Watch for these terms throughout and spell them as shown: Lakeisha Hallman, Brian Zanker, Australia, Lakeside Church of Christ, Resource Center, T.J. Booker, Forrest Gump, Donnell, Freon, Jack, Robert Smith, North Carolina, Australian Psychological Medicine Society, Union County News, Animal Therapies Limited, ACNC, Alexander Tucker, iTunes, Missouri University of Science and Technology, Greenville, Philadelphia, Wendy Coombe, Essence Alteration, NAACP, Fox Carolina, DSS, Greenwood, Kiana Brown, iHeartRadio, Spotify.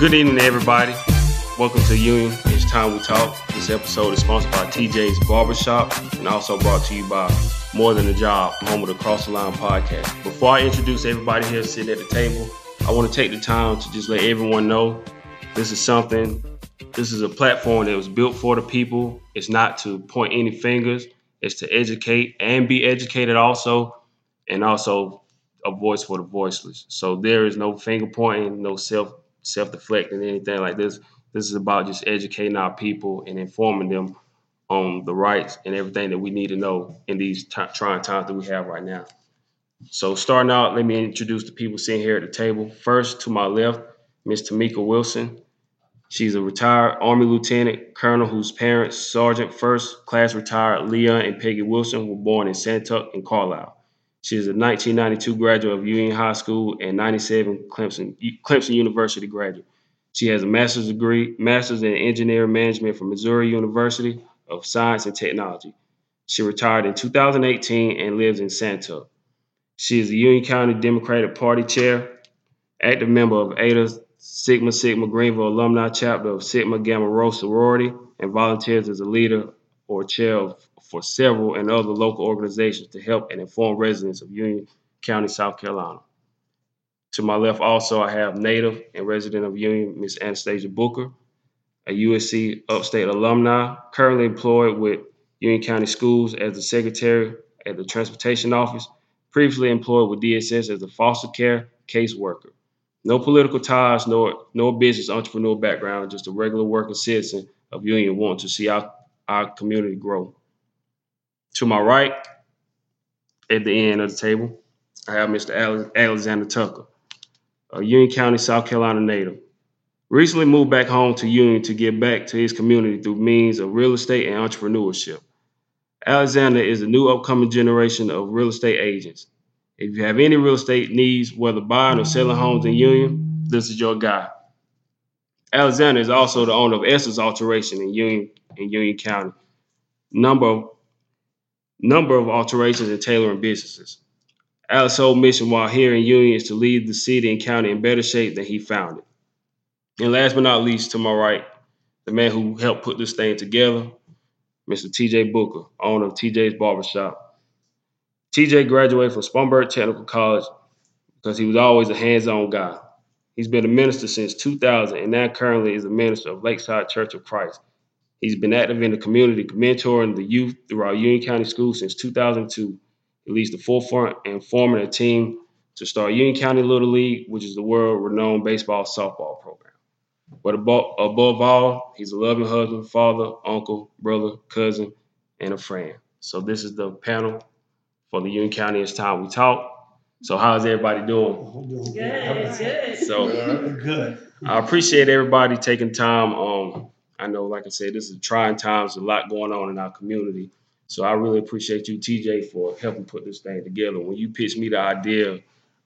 Good evening, everybody. Welcome to Union. It's time we talk. This episode is sponsored by TJ's Barbershop and also brought to you by More Than a Job, home of the Cross the Line podcast. Before I introduce everybody here sitting at the table, I want to take the time to just let everyone know this is a platform that was built for the people. It's not to point any fingers. It's to educate and be educated also, and also a voice for the voiceless. So there is no finger pointing, no self-deflecting, anything like this. This is about just educating our people and informing them on the rights and everything that we need to know in these trying times that we have right now. So starting out, let me introduce the people sitting here at the table. First, to my left, Miss Tamika Wilson. She's a retired Army Lieutenant Colonel whose parents, Sergeant First Class retired Leon and Peggy Wilson, were born in Santuc and Carlisle. She is a 1992 graduate of Union High School and 97 Clemson University graduate. She has a master's in engineering management from Missouri University of Science and Technology. She retired in 2018 and lives in Santuc. She is a Union County Democratic Party chair, active member of Ada's Sigma Sigma Greenville alumni chapter of Sigma Gamma Rho Sorority, and volunteers as a leader or chair for several and other local organizations to help and inform residents of Union County, South Carolina. To my left also, I have native and resident of Union, Miss Anastasia Booker, a USC Upstate alumni, currently employed with Union County Schools as the secretary at the transportation office, previously employed with DSS as a foster care case worker. No political ties, nor business entrepreneur background, just a regular working citizen of Union wanting to see our community grow. To my right, at the end of the table, I have Mr. Alexander Tucker, a Union County, South Carolina native. Recently moved back home to Union to give back to his community through means of real estate and entrepreneurship. Alexander is the new upcoming generation of real estate agents. If you have any real estate needs, whether buying or selling homes in Union, this is your guy. Alexander is also the owner of Essence Alteration in Union County. Number of alterations and tailoring businesses. Alex's whole mission while here in Union is to leave the city and county in better shape than he found it. And last but not least, to my right, the man who helped put this thing together, Mr. T.J. Booker, owner of T.J.'s Barbershop. T.J. graduated from Spartanburg Technical College because he was always a hands-on guy. He's been a minister since 2000 and now currently is a minister of Lakeside Church of Christ. He's been active in the community, mentoring the youth throughout Union County Schools since 2002. He leads the forefront and forming a team to start Union County Little League, which is the world-renowned baseball softball program. But above all, he's a loving husband, father, uncle, brother, cousin, and a friend. So this is the panel for the Union County It's Time We Talk. So how's everybody doing? Good. So good. I appreciate everybody taking time. I know, like I said, this is trying times, a lot going on in our community. So I really appreciate you, TJ, for helping put this thing together. When you pitched me the idea,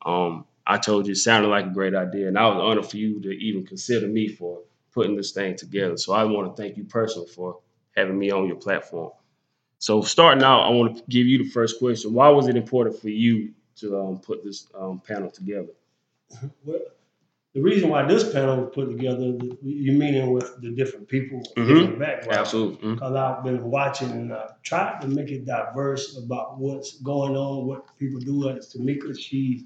I told you it sounded like a great idea, and I was honored for you to even consider me for putting this thing together. So I want to thank you personally for having me on your platform. So starting out, I want to give you the first question. Why was it important for you to put this panel together? Well, the reason why this panel was put together, you meaning with the different people, different backgrounds. Absolutely. Because I've been watching and I've tried to make it diverse about what's going on, what people do. As Tamika, she's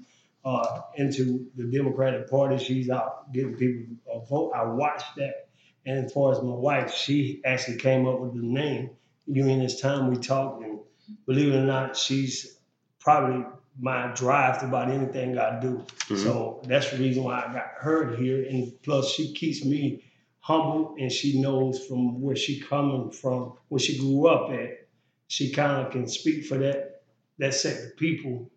into the Democratic Party. She's out getting people a vote. I watched that. And as far as my wife, she actually came up with the name Union It's Time We Talk. And believe it or not, she's probably my drive about anything I do. So that's the reason why I got her here. And plus she keeps me humble, and she knows from where she coming from, where she grew up at. She kind of can speak for that set of people.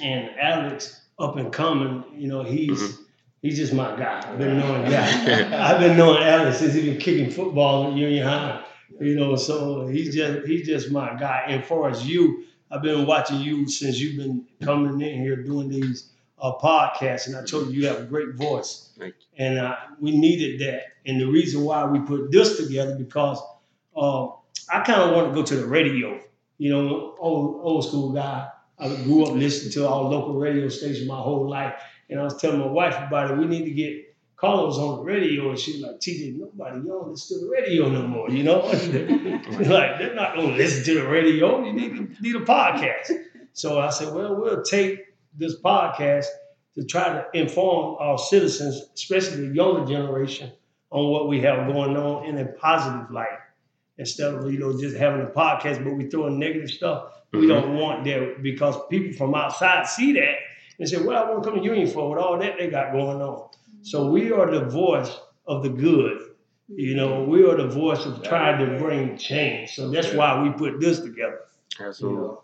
And Alex, up and coming, you know, he's just my guy. I've been knowing Alex since he was kicking football at Union High. You know, so he's just my guy. And far as you, I've been watching you since you've been coming in here doing these podcasts, and I told you have a great voice. Thank you. And we needed that. And the reason why we put this together, because I kind of want to go to the radio. You know, old school guy. I grew up listening to our local radio station my whole life. And I was telling my wife about it. We need to get Carla was on the radio, and she was like, TJ, nobody on listen to the radio no more, you know? Like, they're not going to listen to the radio. You need a podcast. So I said, well, we'll take this podcast to try to inform our citizens, especially the younger generation, on what we have going on in a positive light. Instead of, you know, just having a podcast, but we throw in negative stuff, we don't want that, because people from outside see that and say, well, I want to come to Union for with all that they got going on. So we are the voice of the good. You know, we are the voice of trying to bring change. So that's why we put this together. Absolutely. You know?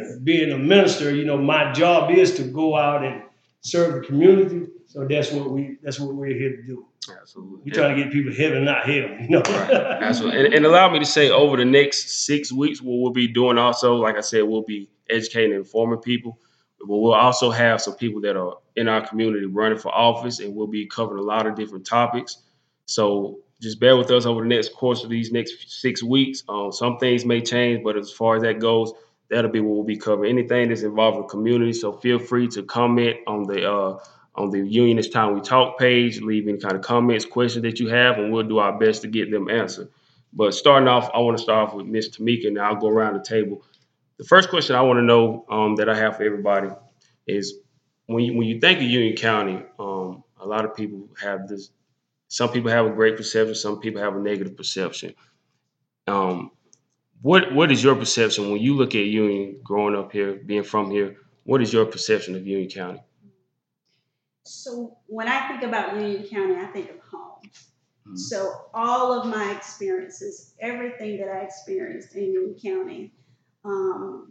And being a minister, you know, my job is to go out and serve the community. So that's what we're here to do. Absolutely. We're trying to get people heaven, not hell. You know? Right. Absolutely. And allow me to say, over the next 6 weeks, what we'll be doing also, like I said, we'll be educating and informing people. But we'll also have some people that are in our community running for office, and we'll be covering a lot of different topics. So just bear with us over the next course of these next 6 weeks. Some things may change, but as far as that goes, that'll be what we'll be covering. Anything that's involved with community. So feel free to comment on the Union It's Time We Talk page, leave any kind of comments, questions that you have, and we'll do our best to get them answered. But starting off, I want to start off with Ms. Tamika, and I'll go around the table. The first question I want to know that I have for everybody is, when you think of Union County, a lot of people have this. Some people have a great perception. Some people have a negative perception. What is your perception when you look at Union growing up here, being from here? What is your perception of Union County? So when I think about Union County, I think of home. Mm-hmm. So all of my experiences, everything that I experienced in Union County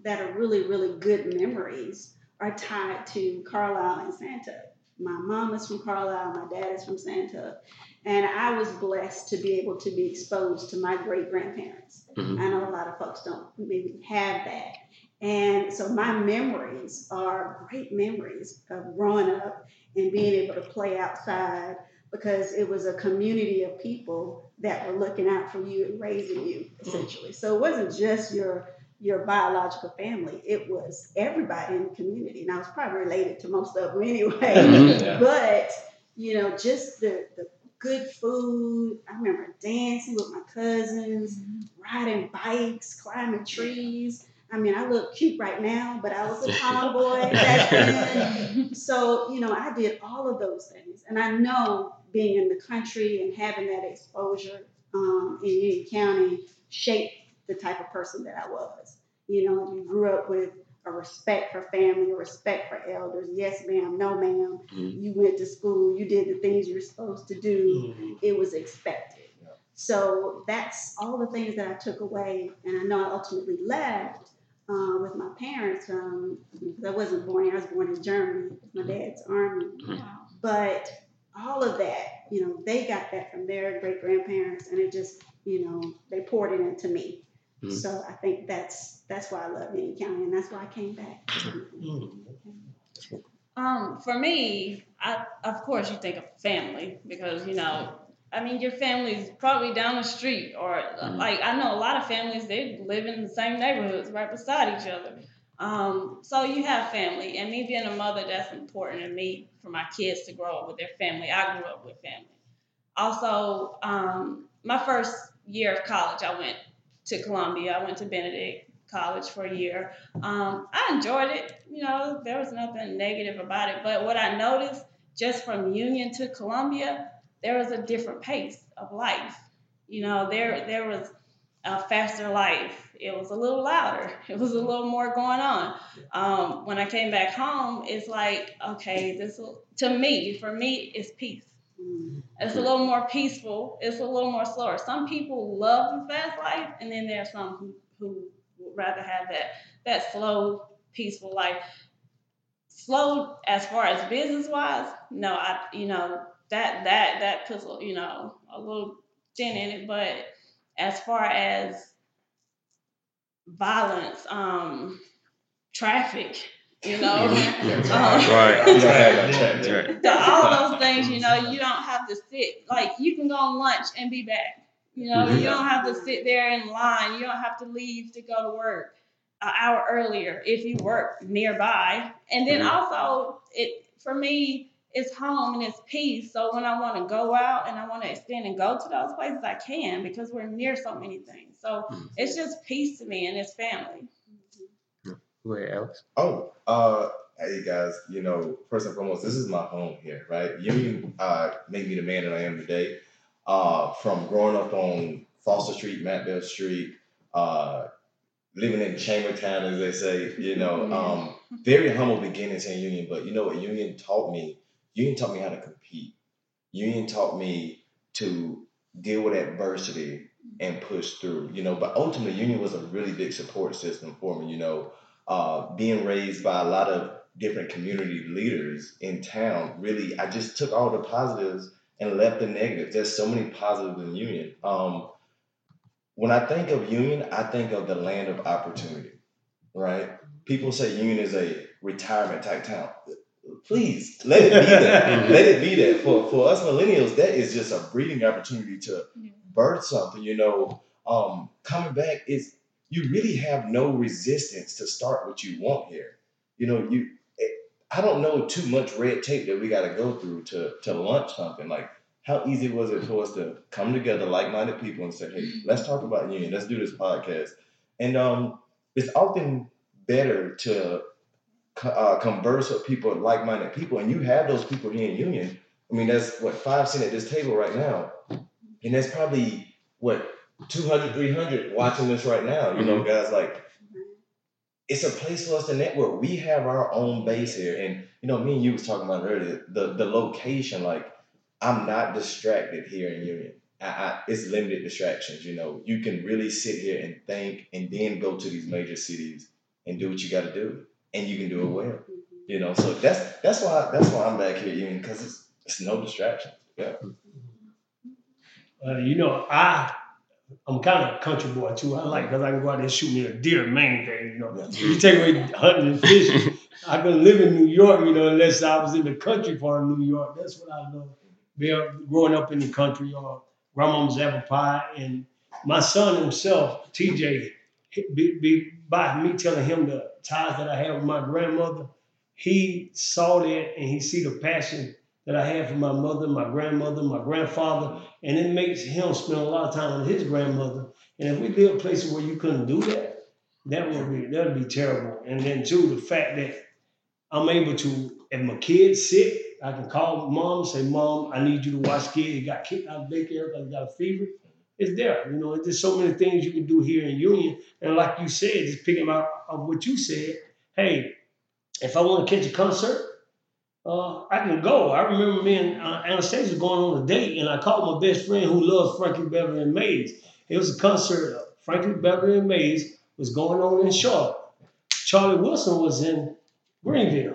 that are really, really good memories are tied to Carlisle and Santuc. My mom is from Carlisle, my dad is from Santuc, and I was blessed to be able to be exposed to my great-grandparents. Mm-hmm. I know a lot of folks don't maybe have that. And so my memories are great memories of growing up and being able to play outside, because it was a community of people that were looking out for you and raising you, essentially. So it wasn't just your biological family. It was everybody in the community. And I was probably related to most of them anyway. Yeah. But, you know, just the good food. I remember dancing with my cousins, riding bikes, climbing trees. I mean, I look cute right now, but I was a tomboy back then. So, you know, I did all of those things. And I know being in the country and having that exposure in Union County shaped the type of person that I was. You know, you grew up with a respect for family, a respect for elders. Yes, ma'am. No, ma'am. Mm-hmm. You went to school. You did the things you were supposed to do. Mm-hmm. It was expected. Yeah. So that's all the things that I took away. And I know I ultimately left with my parents, because I wasn't born here. I was born in Germany. My dad's army. Wow. But all of that, you know, they got that from their great-grandparents, and it just, you know, they poured it into me. Mm-hmm. So I think that's why I love Union County, and that's why I came back. Mm-hmm. For me, of course you think of family, because, you know, I mean, your family's probably down the street, or like, I know a lot of families, they live in the same neighborhoods right beside each other. So you have family, and me being a mother, that's important to me for my kids to grow up with their family. I grew up with family. Also, my first year of college, I went to Columbia. I went to Benedict College for a year. I enjoyed it. You know, there was nothing negative about it. But what I noticed just from Union to Columbia, there was a different pace of life. You know, there was a faster life. It was a little louder. It was a little more going on. When I came back home, it's like, okay, for me, it's peace. It's a little more peaceful. It's a little more slower. Some people love the fast life, and then there are some who would rather have that slow, peaceful life. Slow as far as business-wise, no, I, you know, that puts, you know, a little dent in it. But as far as violence, traffic, you know, all those things, you know, you don't have to sit, like, you can go on lunch and be back, you know, you don't have to sit there in line, you don't have to leave to go to work an hour earlier if you work nearby. And then also, for me, it's home and it's peace. So when I want to go out and I want to extend and go to those places, I can, because we're near so many things. So it's just peace to me and it's family. Go ahead, Alex. Hey guys, you know, first and foremost, this is my home here, right? Union made me the man that I am today. From growing up on Foster Street, Matville Street, living in Chambertown, as they say, you know, very humble beginnings in Union. But you know what Union taught me? Union taught me how to compete. Union taught me to deal with adversity and push through, you know. But ultimately, Union was a really big support system for me, you know. Being raised by a lot of different community leaders in town, really, I just took all the positives and left the negatives. There's so many positives in Union. When I think of Union, I think of the land of opportunity, right? People say Union is a retirement type town. Please, let it be that. Let it be that. For us millennials, that is just a breeding opportunity to birth something, you know. Coming back is, you really have no resistance to start what you want here. You know, I don't know too much red tape that we got to go through to launch something. Like, how easy was it for us to come together, like-minded people, and say, hey, let's talk about Union. Let's do this podcast. And it's often better to converse with people, like-minded people, and you have those people here in Union. I mean, that's, what, 5 cents at this table right now. And that's probably, what, 200, 300 watching this right now. You know, guys, like, it's a place for us to network. We have our own base here. And, you know, me and you was talking about earlier, the location, like, I'm not distracted here in Union. It's limited distractions, you know. You can really sit here and think and then go to these major cities and do what you got to do. And you can do it well, you know. So that's why I'm back here, Union, because it's no distractions. Yeah. You know, I'm kind of a country boy, too. I like, because I can go out there and shoot me a deer, main thing, you know. You take away hunting and fishing. I couldn't live in New York, you know, unless I was in the country part of New York. That's what I know. Growing up in the country, or grandma's apple pie, and my son himself, T.J., by me telling him the ties that I have with my grandmother, he saw that and he see the passion that I had for my mother, my grandmother, my grandfather, and it makes him spend a lot of time with his grandmother. And if we live places where you couldn't do that, that would be terrible. And then too, the fact that I'm able to, if my kid's sick, I can call mom and say, Mom, I need you to watch kids. He got kicked out of daycare because he got a fever. It's there. You know, it's just so many things you can do here in Union. And like you said, just picking out of what you said, hey, if I want to catch a concert, I can go. I remember me and Anastasia going on a date, and I called my best friend who loves Frankie Beverly and Maze. It was a concert of Frankie Beverly and Maze was going on in Charlotte. Charlie Wilson was in Greenville.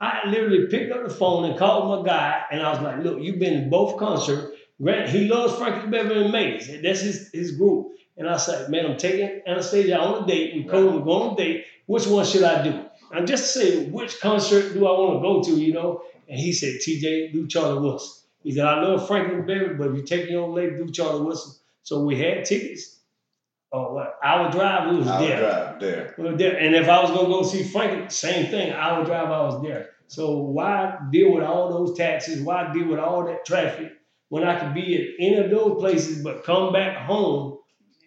I literally picked up the phone and called my guy, and I was like, look, you've been in both concerts. Grant, he loves Frankie Beverly and Maze. That's his group. And I said, man, I'm taking Anastasia on a date. We're going on a date. Which one should I do? And just say, which concert do I want to go to, you know? And he said, TJ, do Charlie Wilson. He said, I love Frankie Beverly, but if you take your own lady, do Charlie Wilson. So we had tickets. Hour drive, we was there. Hour drive, there. We were there. And if I was going to go see Frankie, same thing. Hour drive, I was there. So why deal with all those taxes? Why deal with all that traffic when I could be at any of those places but come back home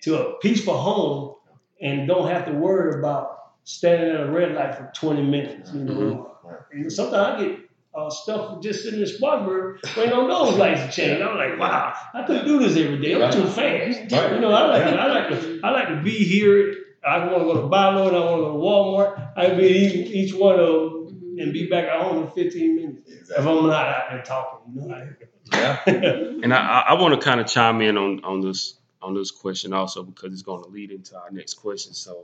to a peaceful home and don't have to worry about standing at a red light for 20 minutes? You know, and sometimes I get stuff just in this Spartanburg waiting on those lights to change. I'm like, wow, I couldn't do this every day. I'm too fast. You know, I like to be here. I want to go to Buy-Lord. I want to go to Walmart. I can be each one of them and be back at home in 15 minutes if I'm not out there talking. You know? Yeah. And I want to kind of chime in on this question also, because it's going to lead into our next question. So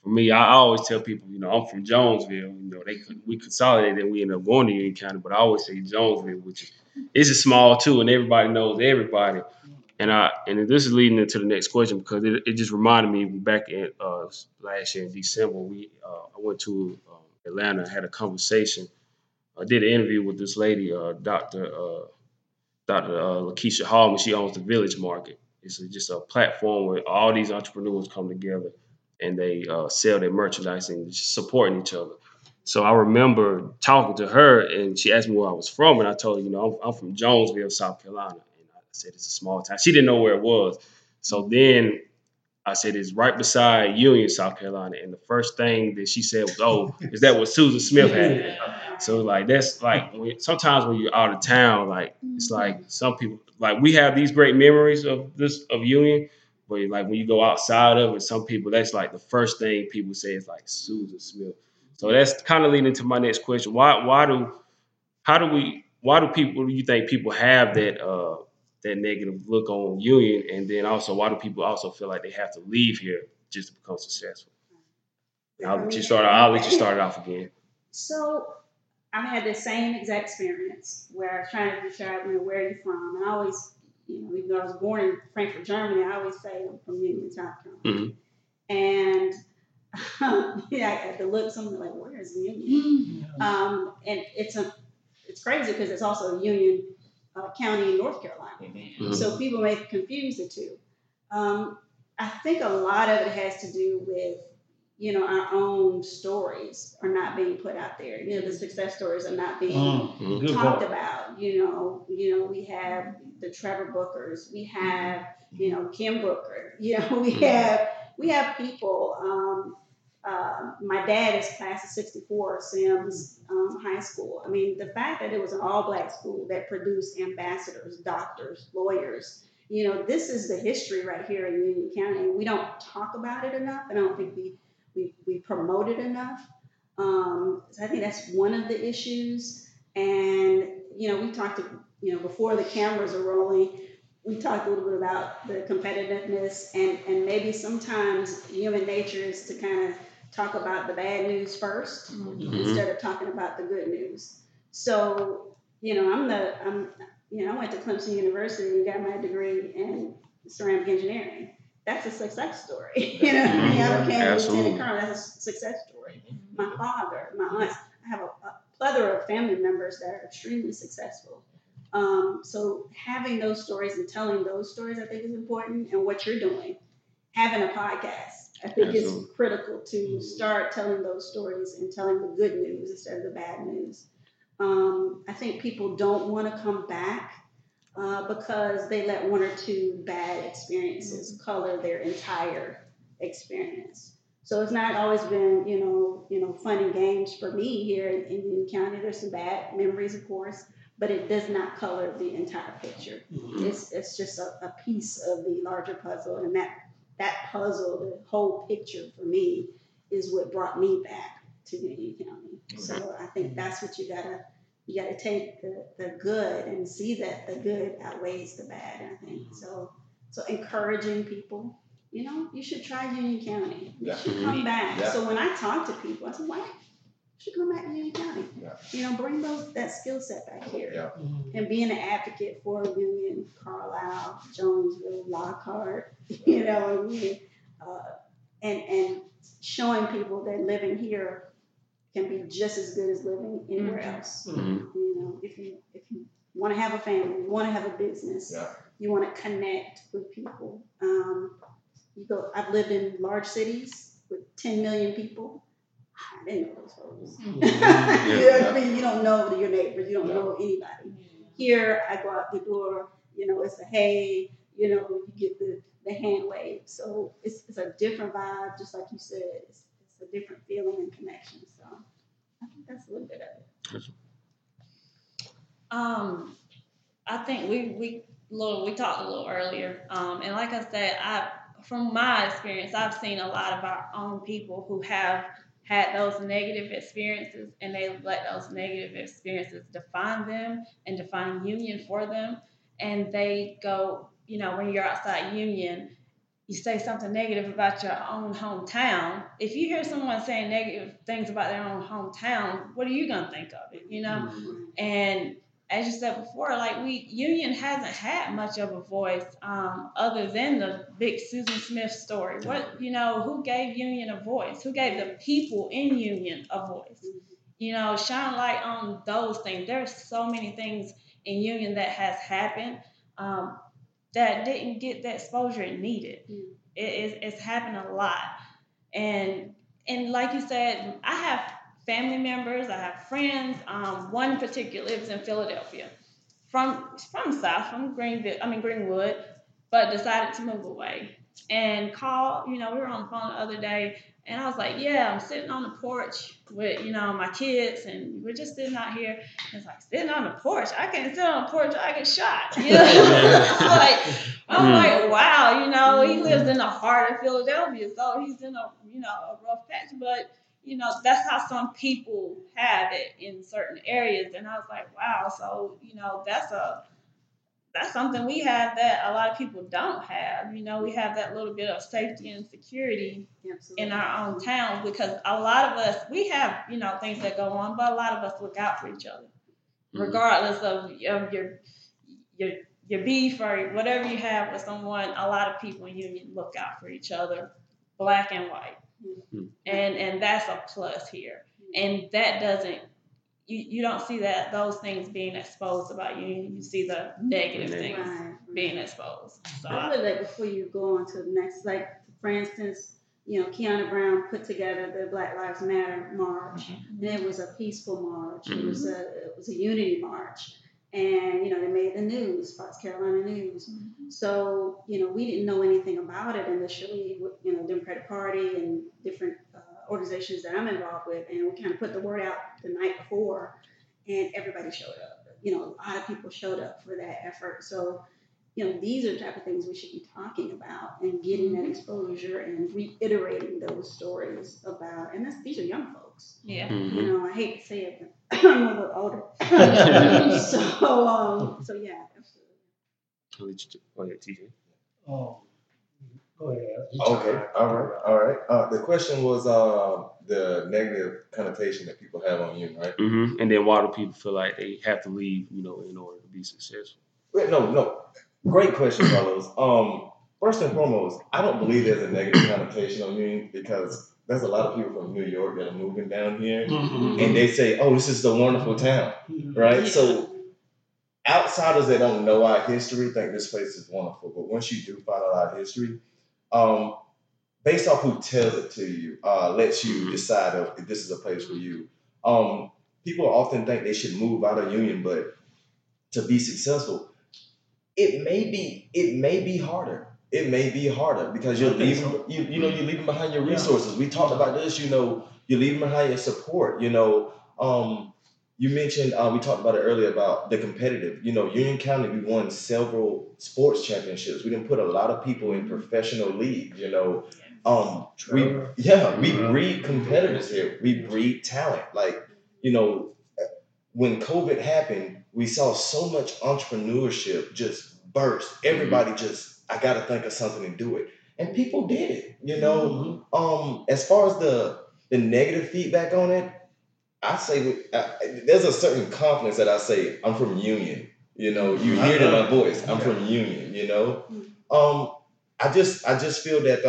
for me, I always tell people, you know, I'm from Jonesville. You know, we consolidated and we ended up going to Union County, but I always say Jonesville, which is small too, and everybody knows everybody. And this is leading into the next question, because it just reminded me back in last year in December, I went to Atlanta, had a conversation. I did an interview with this lady, Dr. Lakeisha Hallman. She owns the Village Market. It's just a platform where all these entrepreneurs come together and they sell their merchandise and just supporting each other. So I remember talking to her, and she asked me where I was from, and I told her, I'm from Jonesville, South Carolina. And I said, it's a small town. She didn't know where it was. So then I said, it's right beside Union, South Carolina. And the first thing that she said was, oh, is that what Susan Smith had? So, that's sometimes when you're out of town, it's some people, we have these great memories of Union. But when you go outside of it, some people, that's the first thing people say is Susan Smith. So that's kind of leading to my next question. Why do you think people have that negative look on Union? And then also, why do people also feel like they have to leave here just to become successful? I'll let you start it off again. So I had the same exact experience where I was trying to decide, where are you from? And I always, even though I was born in Frankfurt, Germany, I always say I'm from Union, South Carolina. Mm-hmm. And I had to look something where is Union? Mm-hmm. And it's crazy because it's also a Union County in North Carolina. Mm-hmm. So people may confuse the two. I think a lot of it has to do with, our own stories are not being put out there. The success stories are not being talked about. We have the Trevor Bookers. We have, Kim Booker. We have people. My dad is class of 64, Sims High School. The fact that it was an all-black school that produced ambassadors, doctors, lawyers. This is the history right here in Union County. We don't talk about it enough. I don't think we promote it enough. So I think that's one of the issues. And, we talked to, before the cameras are rolling, we talked a little bit about the competitiveness and maybe sometimes human nature is to kind of talk about the bad news first instead of talking about the good news. So, I went to Clemson University and got my degree in ceramic engineering. That's a success story. I became a lieutenant colonel. That's a success story. My father, my aunts, I have a plethora of family members that are extremely successful. So having those stories and telling those stories, I think, is important. And what you're doing, having a podcast, I think is critical to start telling those stories and telling the good news instead of the bad news. I think people don't want to come back because they let one or two bad experiences color their entire experience. So it's not always been, fun and games for me here in Union County. There's some bad memories, of course, but it does not color the entire picture. Mm-hmm. It's just a piece of the larger puzzle, and that puzzle, the whole picture for me, is what brought me back to Union County. Okay. So I think that's what you gotta take the good and see that the good outweighs the bad. I think so. So encouraging people, you should try Union County. You should come back. Yeah. So when I talk to people, I say, why? Should come back to Union County. Yeah. Bring that skill set back here. Yeah. Mm-hmm. And being an advocate for Union, Carlisle, Jonesville, Lockhart, and showing people that living here can be just as good as living anywhere else. Mm-hmm. If you want to have a family, you want to have a business, you want to connect with people. I've lived in large cities with 10 million people. I didn't know those folks. Mm-hmm. You don't know your neighbors. You don't know anybody. Here, I go out the door. It's a hey. You get the hand wave. So it's a different vibe, just like you said. It's a different feeling and connection. So I think that's a little bit of it. I think we talked a little earlier. And like I said, from my experience, I've seen a lot of our own people who have had those negative experiences, and they let those negative experiences define them and define Union for them. And they go, when you're outside Union, you say something negative about your own hometown. If you hear someone saying negative things about their own hometown, what are you going to think of it, Mm-hmm. And as you said before, Union hasn't had much of a voice other than the big Susan Smith story. Who gave Union a voice? Who gave the people in Union a voice? Shine light on those things. There are so many things in Union that has happened that didn't get the exposure it needed. Mm-hmm. It's happened a lot. And like you said, I have family members, I have friends. One in particular lives in Philadelphia, from Greenville, Greenwood, but decided to move away. And called, we were on the phone the other day, and I was like, yeah, I'm sitting on the porch with, my kids, and we're just sitting out here. And it's like, sitting on the porch? I can't sit on the porch, I get shot. I'm like, wow, he lives in the heart of Philadelphia, so he's in a rough patch. But, that's how some people have it in certain areas. And I was like, wow, so, that's something we have that a lot of people don't have. We have that little bit of safety and security in our own towns, because a lot of us, we have, things that go on, but a lot of us look out for each other, regardless of your beef or whatever you have with someone. A lot of people in Union look out for each other, black and white. Mm-hmm. And that's a plus here. And that doesn't, You don't see that those things being exposed about Union. You see the negative things being exposed. So I would like, before you go on to the next, like, for instance, Kiana Brown put together the Black Lives Matter march, and it was a peaceful march. Mm-hmm. It was a unity march, and they made the news, Fox Carolina News. Mm-hmm. So we didn't know anything about it initially. Democratic Party and different organizations that I'm involved with, and we kind of put the word out the night before, and everybody showed up. A lot of people showed up for that effort. So, these are the type of things we should be talking about and getting that exposure and reiterating those stories about. And these are young folks. Yeah. Mm-hmm. I hate to say it, but I'm a little older. So yeah, absolutely. Oh yeah, TJ. Oh. Oh, yeah. Okay. All right. The question was the negative connotation that people have on Union, right? Mm-hmm. And then why do people feel like they have to leave, in order to be successful? No. Great question, fellows. First and foremost, I don't believe there's a negative connotation on Union, because there's a lot of people from New York that are moving down here, and they say, "Oh, this is a wonderful town," right? So outsiders that don't know our history think this place is wonderful, but once you do find out our history, based off who tells it to you, lets you decide if this is a place for you. People often think they should move out of Union, but to be successful, it may be harder. It may be harder because you're leaving, you're leaving behind your resources. We talked about this, you're leaving behind your support. You mentioned, we talked about it earlier about the competitive. Union County, we won several sports championships. We didn't put a lot of people in professional leagues. We breed competitors here. We breed talent. Like, when COVID happened, we saw so much entrepreneurship just burst. Everybody I got to think of something to do it, and people did it. As far as the negative feedback on it, I say there's a certain confidence that I say I'm from Union. You hear it in my voice. I'm from Union. I just feel that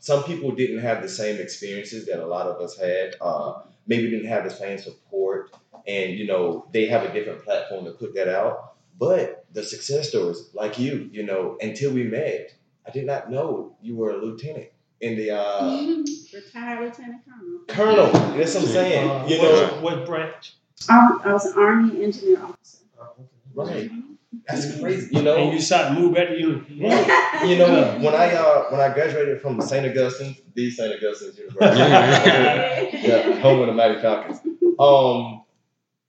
some people didn't have the same experiences that a lot of us had. Maybe didn't have the same support, and they have a different platform to put that out. But the success stories, like you, until we met, I did not know you were a lieutenant. In the retired lieutenant colonel. That's what I'm saying. What branch? I was an Army engineer officer. Right. That's crazy. And you decided to move back to Union. Right. When I graduated from St. Augustine's University, home of the Mighty Falcons.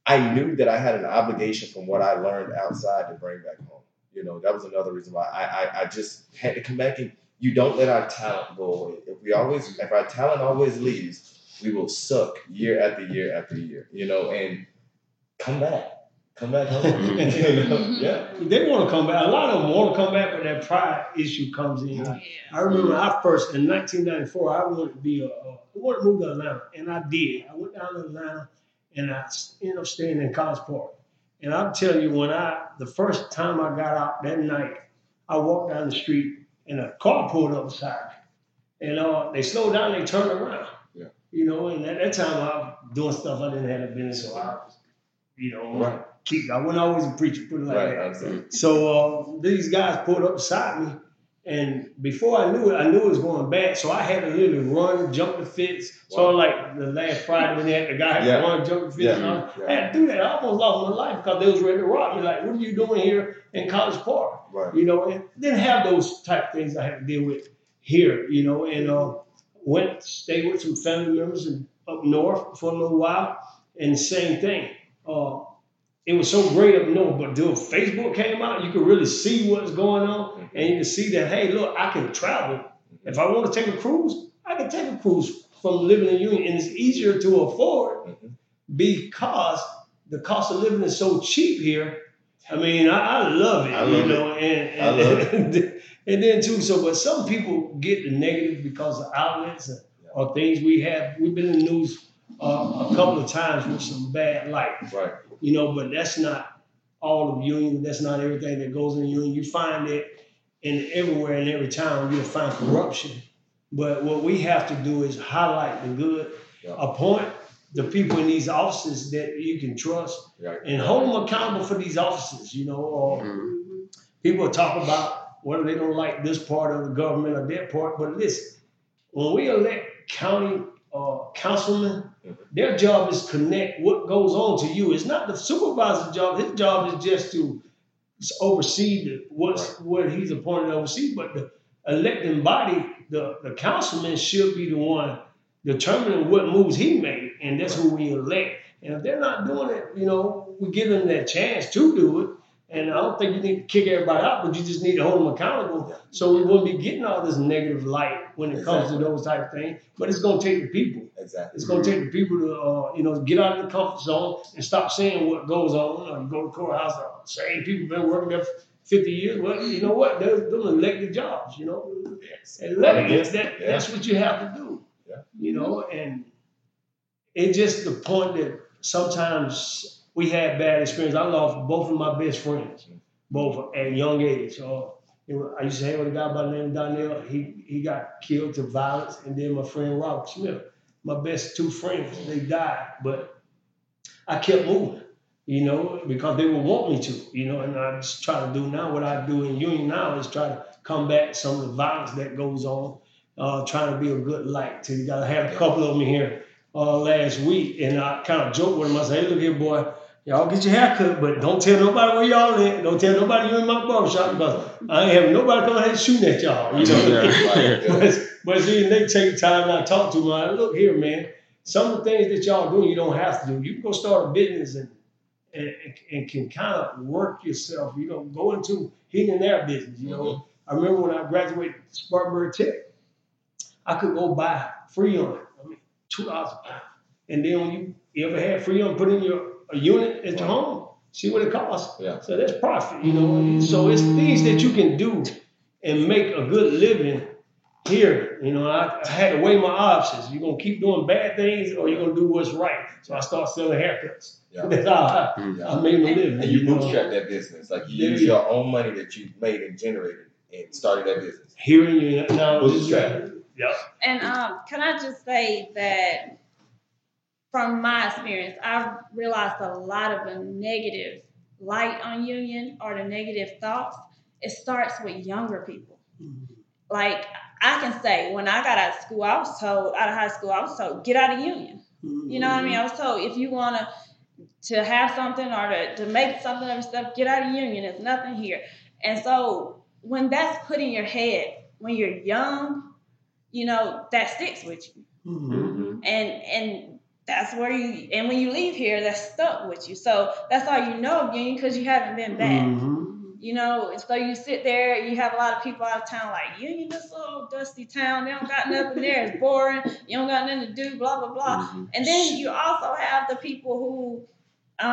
I knew that I had an obligation from what I learned outside to bring back home. That was another reason why I just had to come back. And you don't let our talent go away. If our talent always leaves, we will suck year after year after year. And come back home. Yeah, they want to come back. A lot of them want to come back, but that pride issue comes in. Yeah. I remember in 1994, I wanted to move to Atlanta, and I did. I went down to Atlanta, and I ended up staying in College Park. And I'm telling you, the first time I got out that night, I walked down the street. And a car pulled up beside me. And they slowed down, they turned around. Yeah. And at that time, I was doing stuff I didn't have a business, so I was, I wasn't always a preacher, put it like that. Exactly. So these guys pulled up beside me, And before I knew it was going bad. So I had to literally run, jump the fence. Wow. Sort of like the last Friday when they had the guy had to run, jump the fence. And I had to do that. I almost lost my life because they was ready to rob me. Like, what are you doing here in College Park? Right. You know, and didn't have those type of things I had to deal with here, you know. And went, stayed with some family members and up north for a little while. And the same thing. It was so great up north, but dude, Facebook came out, you could really see what's going on, and you can see that, hey, look, I can travel. If I want to take a cruise, I can take a cruise from living in Union, and it's easier to afford because the cost of living is so cheap here. I mean, I love it, I love it. And and then too, so, but some people get the negative because of outlets or things we have. We've been in the news a couple of times with some bad light. Right. You know, but that's not all of Union. That's not everything that goes in Union. You find it in everywhere in every town. You'll find corruption. But what we have to do is highlight the good, appoint the people in these offices that you can trust, and hold them accountable for these offices. You know, or people talk about whether they don't like this part of the government or that part. But listen, when we elect county councilmen, their job is connect what goes on to you. It's not the supervisor's job. His job is just to oversee what he's appointed to oversee. But the electing body, the councilman, should be the one determining what moves he made. And that's who we elect. And if they're not doing it, you know, we give them that chance to do it. And I don't think you need to kick everybody out, but you just need to hold them accountable. So we won't be getting all this negative light when it comes to those type of things. But it's going to take the people. Exactly. It's going to take the people to, you know, get out of the comfort zone and stop saying what goes on. You know, you go to the courthouse, the same people been working there for 50 years. Well, you know what? They're doing elected jobs, you know. That's what you have to do, you know. And it's just the point that sometimes we had bad experience. I lost both of my best friends, both at a young age. I used to hang with a guy by the name of Donnell. He got killed to violence. And then my friend Robert Smith, my best two friends, they died. But I kept moving, you know, because they would want me to, you know, and I just try to do now what I do in Union now is try to combat some of the violence that goes on, trying to be a good light to you guys. I had a couple of them here last week, and I kind of joked with them. I said, hey, look here, boy. Y'all get your hair cut, but don't tell nobody where y'all at. Don't tell nobody you're in my barbershop because I ain't having nobody come out here shooting at y'all. You know? But see, they take time and I talk to them. I look here, man. Some of the things that y'all do, you don't have to do. You can go start a business and can kind of work yourself. You know, go into here and there business. You know, I remember when I graduated Spartanburg Tech, I could go buy Freon. I mean, $2 a pound. And then when you ever had Freon, put in your a unit at your home, see what it costs. Yeah. So that's profit, you know. So it's things that you can do and make a good living here. You know, I had to weigh my options. You're going to keep doing bad things or you're going to do what's right. So I start selling haircuts. Yeah. That's how I made my living. And you bootstrapped that business. Like you use your own money that you made and generated and started that business. Here in Union. Bootstrapped. Yep. And can I just say that from my experience, I've realized a lot of the negative light on Union or the negative thoughts, it starts with younger people. Mm-hmm. Like, I can say, when I got out of school, I was told, get out of Union. Mm-hmm. You know what I mean? I was told, if you want to have something or to make something of yourself, get out of Union. There's nothing here. And so when that's put in your head, when you're young, you know, that sticks with you. Mm-hmm. And that's where you, and when you leave here, that's stuck with you. So that's all you know of Union because you haven't been back. Mm-hmm. You know, so you sit there, you have a lot of people out of town like, Union, this little dusty town, they don't got nothing there, it's boring, you don't got nothing to do, blah, blah, blah. Mm-hmm. And then you also have the people who,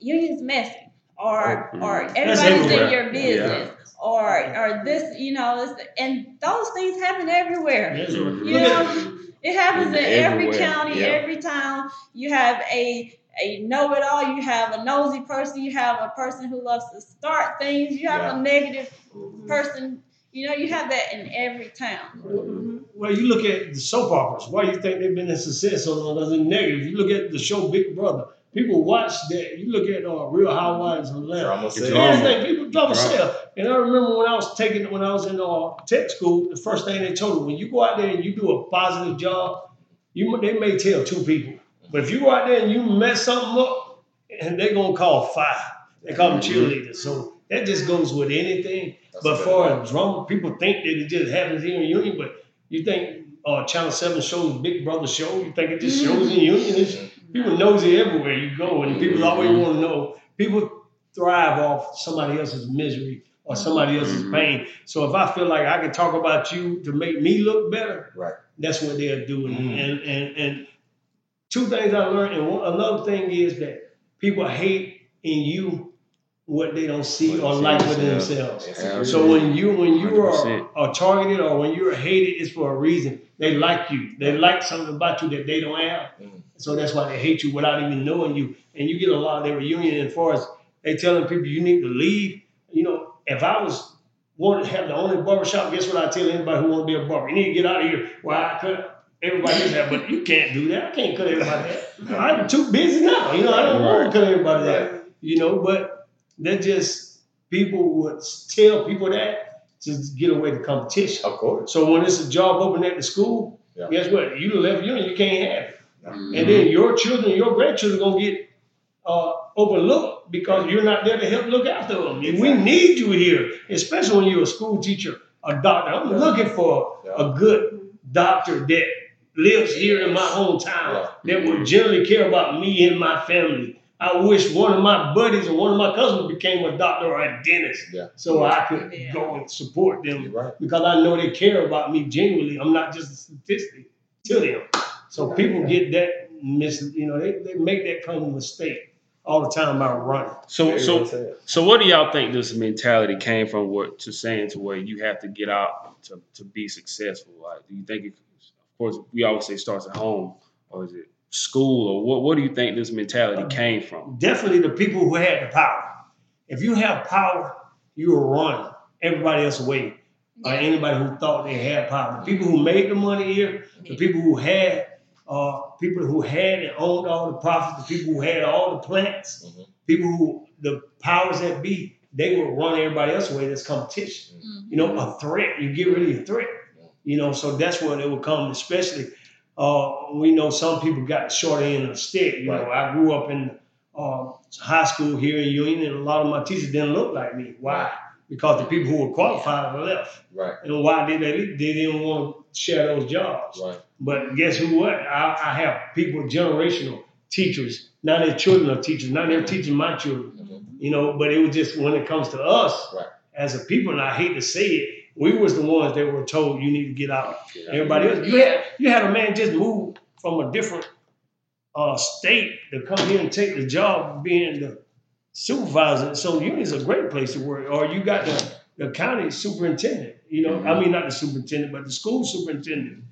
Union's messy, or everybody's in your business. Yeah. Or this, you know, and those things happen everywhere. Yeah. You know, it happens in every county, every town. You have a know-it-all. You have a nosy person. You have a person who loves to start things. You have a negative person. You know, you have that in every town. Mm-hmm. Well, you look at the soap operas. Why do you think they've been a success on those negative? You look at the show Big Brother. People watch that. You look at Real Housewives of Atlanta. People drama sell. And I remember when I was in tech school, the first thing they told me, when you go out there and you do a positive job, they may tell two people. But if you go out there and you mess something up, and they're going to call five. They call them cheerleaders. So that just goes with anything. But far as drama, people think that it just happens here in Union, but you think Channel 7 shows Big Brother show, you think it just shows in Union. People nosy everywhere you go, and people always want to know. People thrive off somebody else's misery or somebody else's pain. So if I feel like I can talk about you to make me look better, right, that's what they're doing. And two things I learned, and another thing is that people hate in you what they don't see or like within themselves. So when you are targeted or when you're hated, it's for a reason. They like you. They like something about you that they don't have. So that's why they hate you without even knowing you. And you get a lot of their reunion as far as they telling people you need to leave. You know, if I was wanted to have the only barbershop, guess what I tell anybody who want to be a barber? You need to get out of here. Well, I cut everybody in that, but you can't do that. I can't cut everybody that. I'm too busy now. You know, I don't want to cut everybody that. You know, but that just people would tell people that to get away the competition. Of course. So when it's a job open at the school, guess what? You left Union, you can't have it. And then your children, your grandchildren are gonna get overlooked because you're not there to help look after them. Exactly. We need you here, especially when you're a school teacher, a doctor. I'm looking for a good doctor that lives here in my hometown that will generally care about me and my family. I wish one of my buddies or one of my cousins became a doctor or a dentist so I could go and support them because I know they care about me genuinely. I'm not just a statistic to them. So people get that, they make that kind of mistake all the time about running. So what do y'all think this mentality came from where you have to get out to be successful? Like, do you think, of course, we always say it starts at home, or is it school, or what do you think this mentality came from? Definitely the people who had the power. If you have power, you will run everybody else away, or anybody who thought they had power. The people who made the money here, the people who had and owned all the profits, the people who had all the plants, the powers that be, they will run everybody else away. That's competition. A threat, you get rid of your threat. So that's where it will come, especially. We know some people got the short end of the stick. You know, I grew up in high school here in Union, and a lot of my teachers didn't look like me. Why? Because the people who were qualified were left. Right. And why did they? They didn't want to share those jobs. Right. But guess who? What? I have people, generational teachers. Now their children are teachers. Now they're teaching my children. But it was just when it comes to us as a people, and I hate to say it, we was the ones that were told you need to get out. Everybody else, you had a man just move from a different state to come here and take the job of being the supervisor. So Union is a great place to work. Or you got the county superintendent. I mean, not the superintendent, but the school superintendent.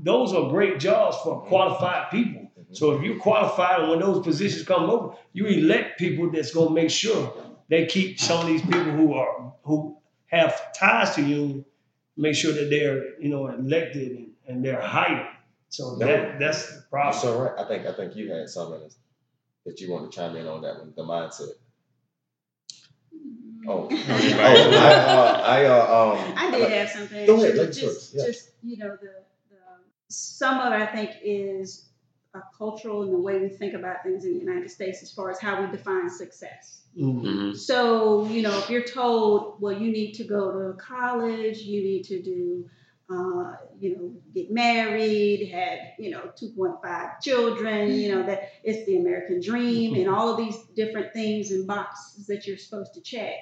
Those are great jobs for qualified people. So if you're qualified, when those positions come over, you elect people that's gonna make sure they keep some of these people who have ties to you, make sure that they're, elected and they're hired. So that's the problem. So right. I think you had something that you want to chime in on that one, the mindset. I did have something. Go ahead. Some of it I think is cultural and the way we think about things in the United States as far as how we define success. So, if you're told, well, you need to go to college, you need to do, get married, have, 2.5 children, that it's the American dream and all of these different things and boxes that you're supposed to check.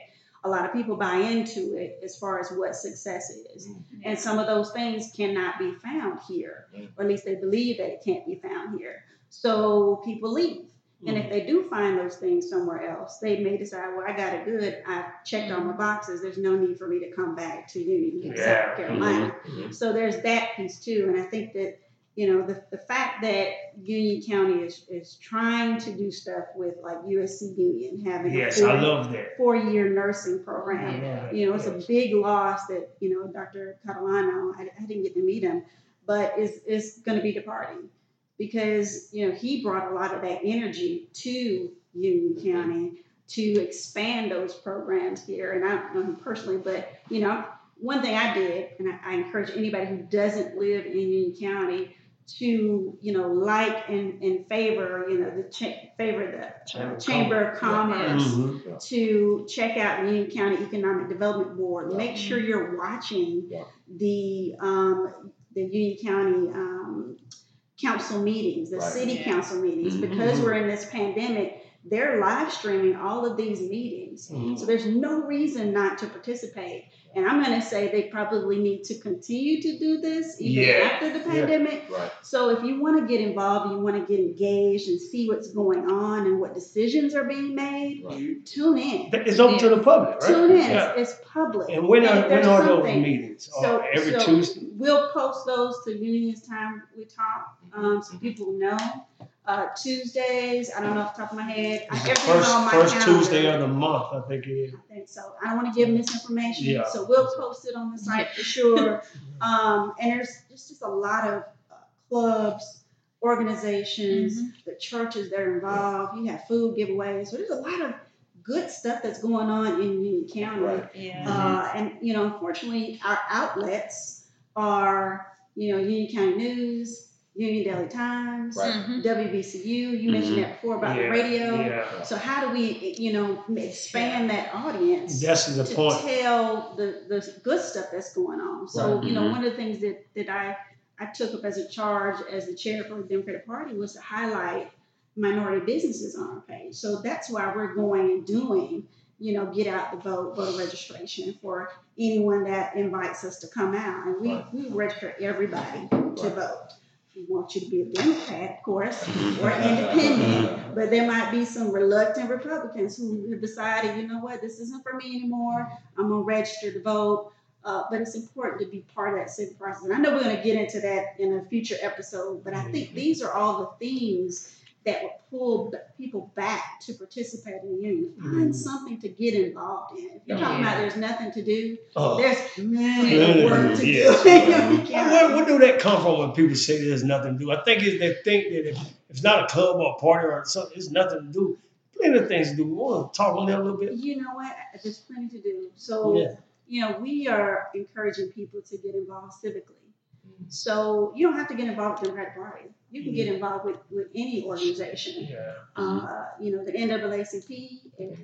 A lot of people buy into it as far as what success is. And some of those things cannot be found here, or at least they believe that it can't be found here. So people leave. And if they do find those things somewhere else, they may decide, well, I got it good. I checked all my boxes. There's no need for me to come back to Union, South Carolina. So there's that piece too. And I think that, the fact that Union County is trying to do stuff with like USC Union having a 4-year nursing program. It's a big loss that, Dr. Catalano, I didn't get to meet him, but it's going to be departing. because, you know, he brought a lot of that energy to Union County to expand those programs here. And I don't know him personally, but, you know, one thing I did, and I encourage anybody who doesn't live in Union County to, you know, like and favor, you know, Chamber of Commerce, mm-hmm. to check out the Union County Economic Development Board. Yeah. Make sure you're watching the Union County council meetings, the city council meetings, mm-hmm. because we're in this pandemic. They're live streaming all of these meetings. Mm-hmm. So there's no reason not to participate. And I'm going to say they probably need to continue to do this even after the pandemic. Yeah. Right. So if you want to get involved, you want to get engaged and see what's going on and what decisions are being made, tune in. It's open to the public, right? Tune in. Yeah. It's public. And when are those meetings? So, every Tuesday? We'll post those to Union's Time We Talk so people know. Tuesdays, I don't know off the top of my head. First Tuesday of the month, I think it is. I think so. I don't want to give misinformation, so we'll post it on the site for sure. And there's just a lot of clubs, organizations, mm-hmm. the churches that are involved. You have food giveaways. So there's a lot of good stuff that's going on in Union County. Right. Yeah. And, you know, unfortunately, our outlets are, you know, Union County News, Union Daily Times, mm-hmm. WBCU. You mentioned mm-hmm. that before about the radio. Yeah. So how do we, you know, expand that audience to tell the good stuff that's going on? So, you know, one of the things that I took up as a charge as the chair for the Democratic Party was to highlight minority businesses on our page. So that's why we're going and doing, you know, get out the vote, voter registration for anyone that invites us to come out. And we register everybody to vote. We want you to be a Democrat, of course, or independent, but there might be some reluctant Republicans who have decided, you know what, this isn't for me anymore. I'm going to register to vote, but it's important to be part of that civic process. And I know we're going to get into that in a future episode, but I think these are all the things that would pull people back to participate in the union. Find something to get involved in. If you're talking about there's nothing to do, there's plenty of work to do. Where do that come from when people say there's nothing to do? I think they think that if it's not a club or a party or something, there's nothing to do. Plenty of things to do. We want to talk on that a little bit. You know what? There's plenty to do. So, you know, we are encouraging people to get involved civically. So you don't have to get involved with the Democratic Party. You can get involved with any organization. Yeah. You know, the NAACP it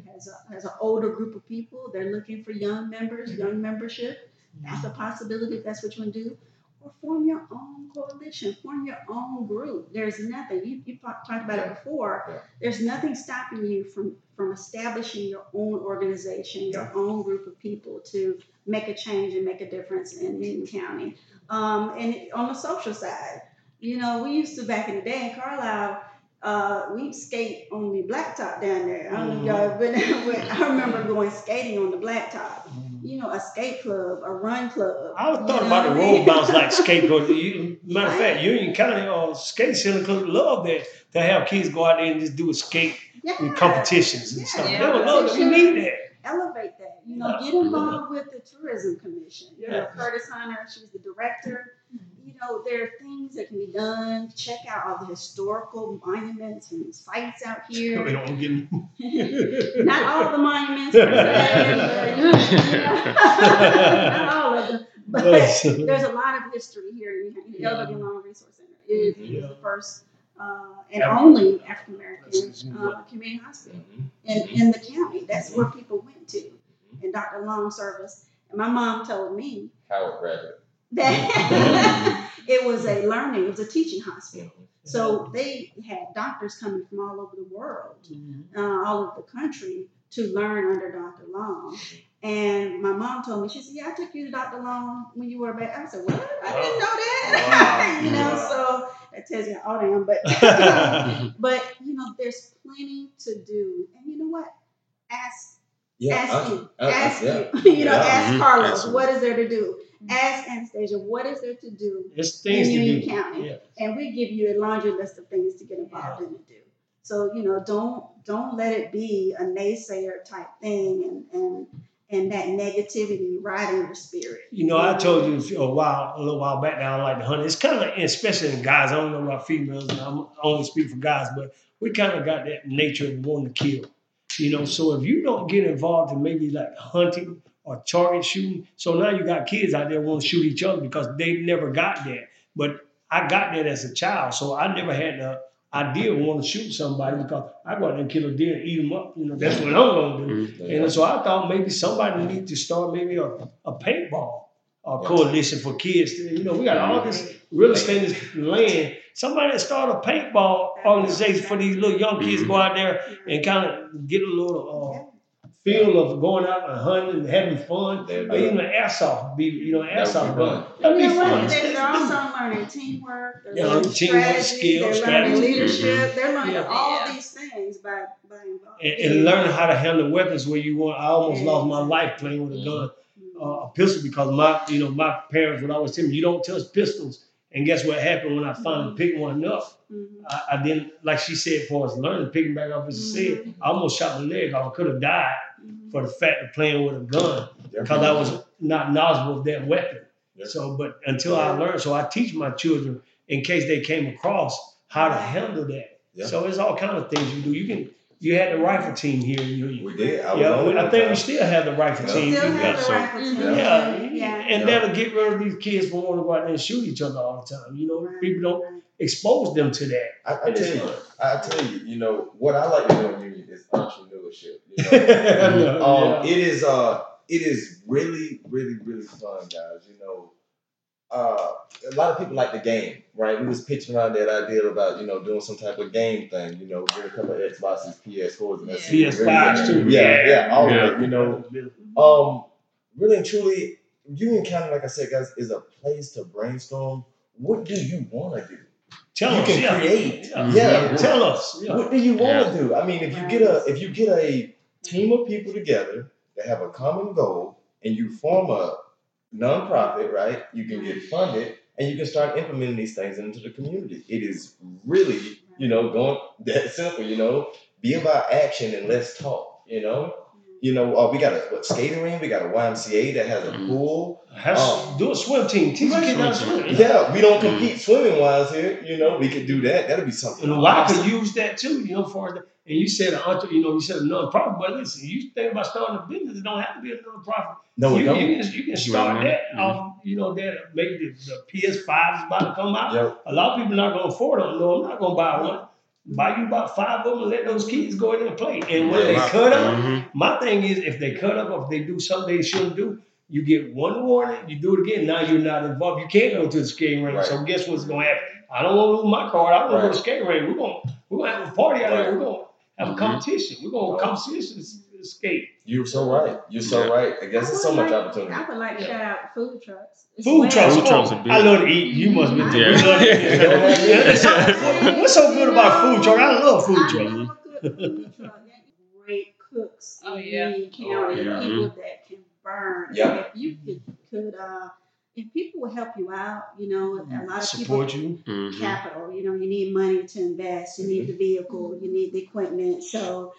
has an older group of people. They're looking for young members, young membership. That's a possibility if that's what you want to do. Or form your own coalition. Form your own group. There's nothing. You talked about it before. Yeah. There's nothing stopping you from establishing your own organization, your own group of people to make a change and make a difference in Union County. And on the social side, you know, we used to back in the day in Carlisle, we'd skate on the blacktop down there. I don't know y'all, but I remember going skating on the blacktop. You know, a skate club, a run club. I was thought about the road bounce like skateboard. Matter of fact, Union County skate center club love that to have kids go out there and just do a skate and competitions and stuff. They would love that. We need that. Elevate that. You know, get involved with the tourism commission. You know, Curtis Hunter, she's the director. You know, there are things that can be done. Check out all the historical monuments and sites out here. We don't get not all the monuments, per se, not all of them. But there's a lot of history here. The Elder Law Resource Center is the first and only African American community hospital in the county. That's where people went to. And Dr. Long service. And my mom told me Howard Rabbit. That it was a teaching hospital. So they had doctors coming from all over the world, all over the country to learn under Dr. Long. And my mom told me, she said, I took you to Dr. Long when you were back. I said, what? I didn't know that. You know, so that tells you all damn. But, you know, there's plenty to do. And you know what? Ask you. You know, ask Carlos, what is there to do? Ask Anastasia, what is there to do in Union County? Yes. And we give you a laundry list of things to get involved in and do. So, you know, don't let it be a naysayer type thing and and that negativity right in your spirit. You know, I told you a little while back that I like to hunt. It's kind of, especially in guys, I don't know about females, and I only speak for guys, but we kind of got that nature of wanting to kill. You know, so if you don't get involved in maybe like hunting or target shooting, so now you got kids out there want to shoot each other because they never got there. But I got that as a child, so I never had the idea of wanting to shoot somebody because I go out there and kill a deer and eat them up. You know, that's what I'm going to do. Mm-hmm. And so I thought maybe somebody needs to start maybe a paintball coalition for kids. You know, we got all this real estate, this land. Somebody start a paintball organization for these little young kids to go out there and kind of get a little feel of going out and hunting and having fun. Or even an airsoft, airsoft gun. That'd be fun. They're also learning teamwork. They're learning skills, strategy. Learning leadership. They're learning all these things by involving. And learning how to handle weapons where you want. I almost lost my life playing with a gun, a pistol, because my parents would always tell me, you don't touch pistols. And guess what happened when I finally picked one up? Mm-hmm. I didn't, like she said, for us learning, picking back up as she said, I almost shot my leg off. I could have died for the fact of playing with a gun because I was not knowledgeable of that weapon. Yep. So, but until I learned, so I teach my children in case they came across how to handle that. Yep. So it's all kind of things you do. You had the rifle team here in Union. We did. I think we still have the rifle team. We still have the rifle team. And that'll get rid of these kids from wanting to go out there and shoot each other all the time. You know, people don't expose them to that. I tell you, you know, what I like to do in Union is entrepreneurship. You know? It is really, really, really fun, guys. You know, a lot of people like the game, right? We was pitching around that idea about, you know, doing some type of game thing, you know, get a couple of Xboxes, PS4s, and PS5s too. All of it, you know. Really and truly, Union County, like I said, guys, is a place to brainstorm. What do you want to do? Tell us. You can create. Tell us. Yeah. What do you want to do? I mean, if you get a team of people together that have a common goal and you form a nonprofit, right? You can get funded and you can start implementing these things into the community. It is really, you know, going that simple, you know, be about action and let's talk, you know. You know, we got a skating ring, we got a YMCA that has a pool. Do a swim team. Teach kids how to swim. Yeah, we don't compete swimming wise here, you know, we could do that. That'd be something. And awesome. I could use that too, you know, for the, and you said, you said another problem, but listen, you think about starting a business, it don't have to be a nonprofit. No, you can start that. You know, that maybe the PS5 is about to come out. Yep. A lot of people are not going to afford them. No, I'm not going to buy one. Buy you about 5 of them and let those kids go in and play. And when they cut up, my thing is if they cut up or if they do something they shouldn't do, you get one warning, you do it again, now you're not involved. You can't go to the skating ring. Right. So guess what's going to happen? I don't want to lose my card. I don't want to go to the skating ring. We're going to have a party out there. We're going to have a competition. We're going to competition skate. You're so right. I guess there's so much opportunity. I would like to shout out food trucks. Food trucks are big. I love to eat. You must be there. What's so good about food truck? I love food truck. Great cooks. Oh yeah. People that can burn. Yeah. If you could if people will help you out, you know, a lot of support people you. Capital, you know, you need money to invest, you need the vehicle, you need the equipment. So,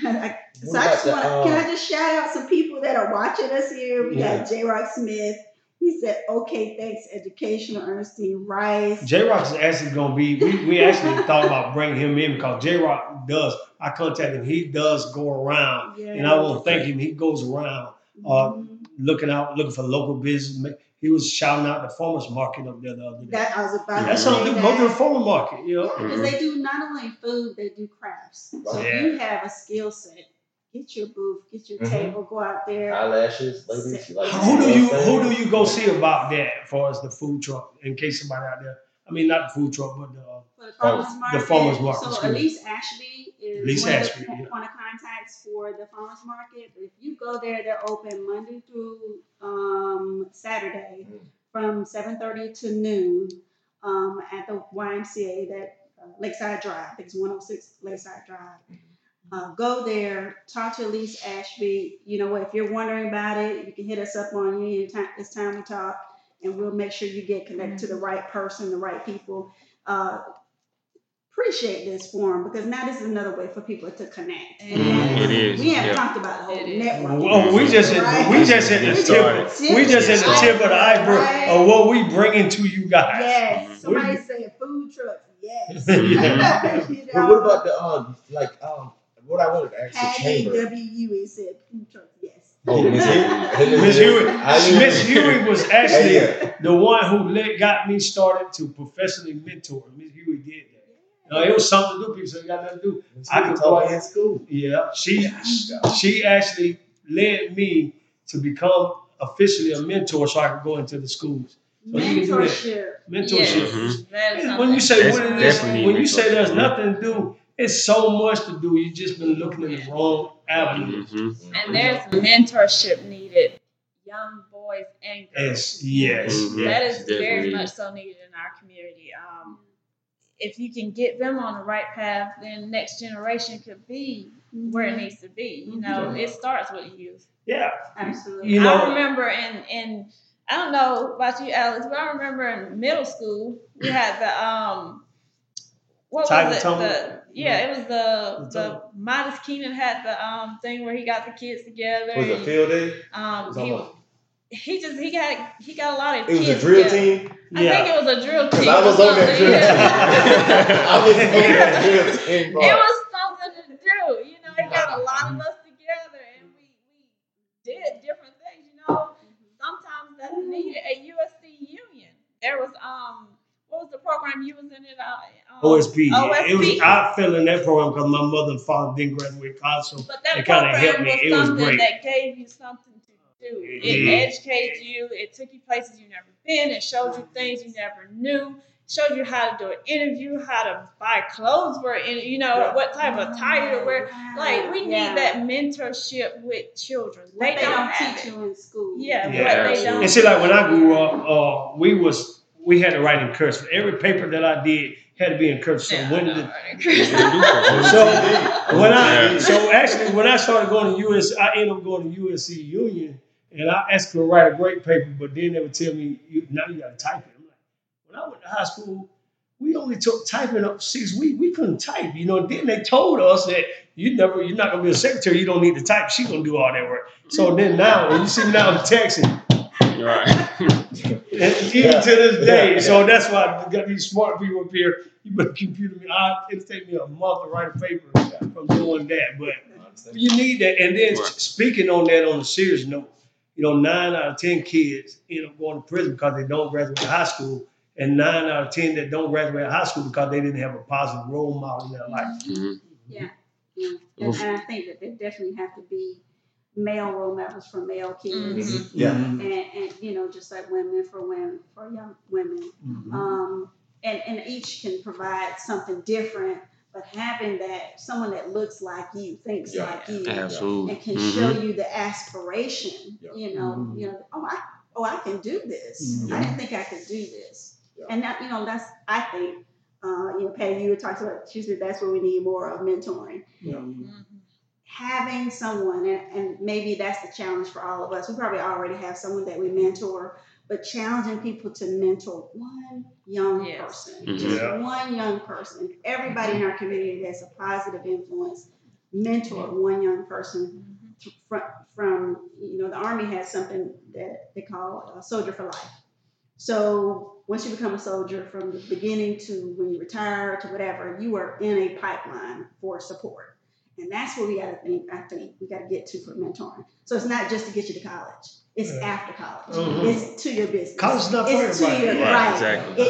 can I just shout out some people that are watching us here? We got J. Rock Smith. He said, "Okay, thanks, educational Ernestine Rice." J. Rock is actually going to be. We actually thought about bringing him in because J. Rock does. I contacted him. He does go around, and I want to thank him. He goes around looking for local business. He was shouting out the farmers market up there the other day. That I was about to say that. Go to the farmer market. You know? Yeah, because they do not only food, they do crafts. So if you have a skill set, get your booth, get your table, go out there. Eyelashes, ladies. Who do you go see about that as far as the food truck? In case somebody out there, I mean not the food truck, but the farmers market. So Elise Ashby is one of the contacts for the farmers market. If you go there, they're open Monday through Saturday from 7:30 to noon at the YMCA that Lakeside Drive. It's 106 Lakeside Drive. Go there, talk to Elise Ashby. You know what? If you're wondering about it, you can hit us up on Union Time. It's Time We Talk, and we'll make sure you get connected to the right person, the right people. appreciate this forum, because now this is another way for people to connect. And it is. We haven't talked about the whole networking. Oh, we just hit the tip of the iceberg of what we bringing to you guys. Yes. Somebody say food trucks. Yes. You know? Well, what about the what I wanted to ask the chamber? AWE said food trucks. Yes. Oh, Miss Huey. Miss Huey was actually the one who got me started to professionally mentor. Miss Huey did that. No, it was something to do. People said you got nothing to do. I could go out in school. Yeah, she actually led me to become officially a mentor, so I could go into the schools. So mentorship. Mm-hmm. When you say when you say there's nothing to do, it's so much to do. You just been looking in the wrong avenues. Mm-hmm. And there's mentorship needed. Young boys and girls. Yes. Mm-hmm. That is very much so needed in our community. If you can get them on the right path, then next generation could be where it needs to be. You know, it starts with youth. Yeah. Absolutely. You know, I remember in I don't know about you, Alex, but I remember in middle school we had the it was the Modest Keenan had the thing where he got the kids together. Was it field day? He got a lot of kids. It was a drill team? I think it was a drill team. I was on that drill team. I was on that drill team. It was something to do. You know, it got a lot of us together, and we did different things, you know. Sometimes that's needed. At USC Union, there was, what was the program you was in it? OSP. Yeah. It was, I fell in that program because my mother and father didn't graduate college, so it kind of helped me. It was great. That gave you something. It educated you. It took you places you never been. It showed you things you never knew. It showed you how to do an interview, how to buy clothes, what type of attire to wear. Like, we need that mentorship with children. They don't teach you in school. Yeah. They don't. And see, like when I grew up, we had to write encouragement. Every paper that I did had to be encouraged. So when I started going to USC, I ended up going to USC Union. And I asked them to write a great paper, but then they would tell me, now you got to type it. I'm like, when I went to high school, we only took typing up 6 weeks. We couldn't type. You know, then they told us that you're not going to be a secretary. You don't need to type. She's going to do all that work. So then now, when you see me now, I'm texting. Right. Even to this day. Yeah. So that's why I got these smart people up here. You better computer me. It'll take me a month to write a paper from doing that. But you need that. And then speaking on that on a serious note, 9 out of 10 kids end up going to prison because they don't graduate high school, and 9 out of 10 that don't graduate high school because they didn't have a positive role model in their life. Mm-hmm. Yeah. Yeah. And I think that they definitely have to be male role models for male kids. Mm-hmm. Yeah. And just like women, for young women. Mm-hmm. And each can provide something different. But having that, someone that looks like you, thinks like you, absolutely, and can show you the aspiration, I can do this. Mm-hmm. I didn't think I could do this. Yeah. And that, that's, I think, Patty, you were talking about, excuse me, that's where we need more of mentoring. Yeah. Mm-hmm. Having someone, and maybe that's the challenge for all of us. We probably already have someone that we mentor, but challenging people to mentor one young person, one young person. Everybody in our community that's a positive influence, mentor one young person. From the Army has something that they call a soldier for life. So once you become a soldier, from the beginning to when you retire to whatever, you are in a pipeline for support. And that's what we got to think. I think we got to get to for mentoring. So it's not just to get you to college. It's after college. Mm-hmm. It's to your business. College is not for everybody. Right. Exactly.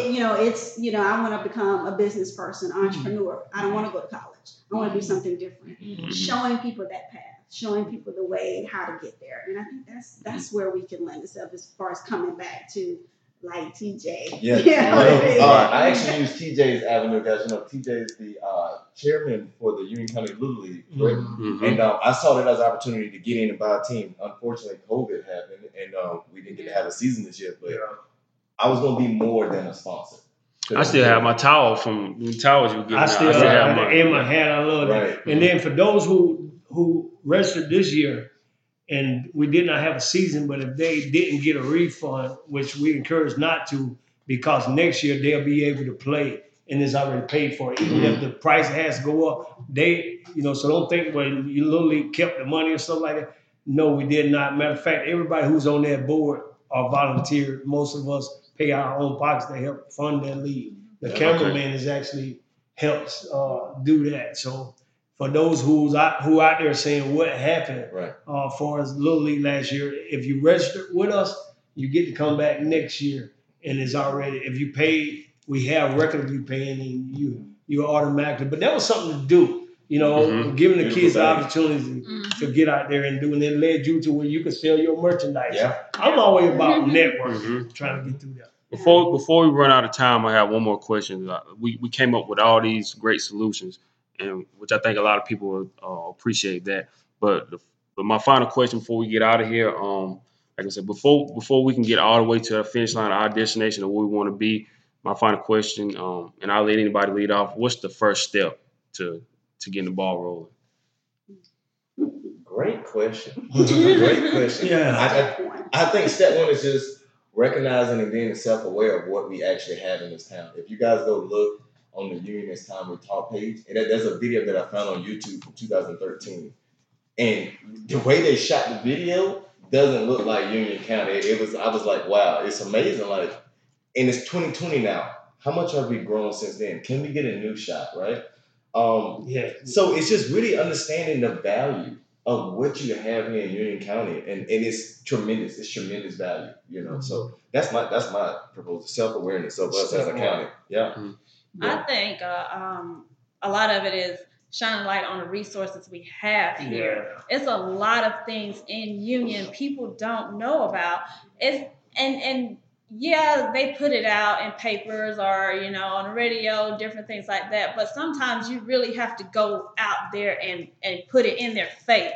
I want to become a business person, entrepreneur. Mm-hmm. I don't want to go to college. I want to do something different. Mm-hmm. Showing people that path, showing people the way, how to get there. And I think that's where we can lend ourselves as far as coming back to, like, TJ. Yeah. I actually use TJ's avenue, guys. TJ is the chairman for the Union County Little League, right? Mm-hmm. And I saw that as an opportunity to get in and buy a team. Unfortunately, COVID happened, and we didn't get to have a season this year, but I was going to be more than a sponsor. I still have my towel from the towels you get. I still have in my hand. I love that. And then for those who registered this year, and we did not have a season, but if they didn't get a refund, which we encourage not to, because next year they'll be able to play and it's already paid for. Even if the price has to go up, they, you know, so don't think, well, you literally kept the money or something like that. No, we did not. Matter of fact, everybody who's on that board are volunteer. Most of us pay our own pockets to help fund that lead. The cameraman is actually helps do that. So for those who's out, who out there saying what happened for us Little League last year, if you registered with us, you get to come back next year. And it's already, if you paid, we have record of you paying, and you automatically. But that was something to do, you know, giving the kids the opportunities to get out there and do. And it led you to where you could sell your merchandise. Yeah. I'm always about networking, trying to get through that. Before we run out of time, I have one more question. We came up with all these great solutions, and which I think a lot of people appreciate that. But my final question before we get out of here, like I said, before we can get all the way to our finish line, our destination of where we want to be, my final question, and I'll let anybody lead off. What's the first step to getting the ball rolling? Great question. Great question. Yeah. I think step one is just recognizing and being self-aware of what we actually have in this town. If you guys go look on the Unionist Time We Talk page, and there's a video that I found on YouTube from 2013. And the way they shot the video doesn't look like Union County. I was like, wow, it's amazing. Like, and it's 2020 now. How much have we grown since then? Can we get a new shot, right? Yeah. So it's just really understanding the value of what you have here in Union County, and it's tremendous. It's tremendous value, you know. So that's my proposal: self-awareness of us as a county. Yeah. I think a lot of it is shining light on the resources we have here. Yeah. It's a lot of things in Union people don't know about. Yeah, they put it out in papers or, you know, on the radio, different things like that. But sometimes you really have to go out there and put it in their face,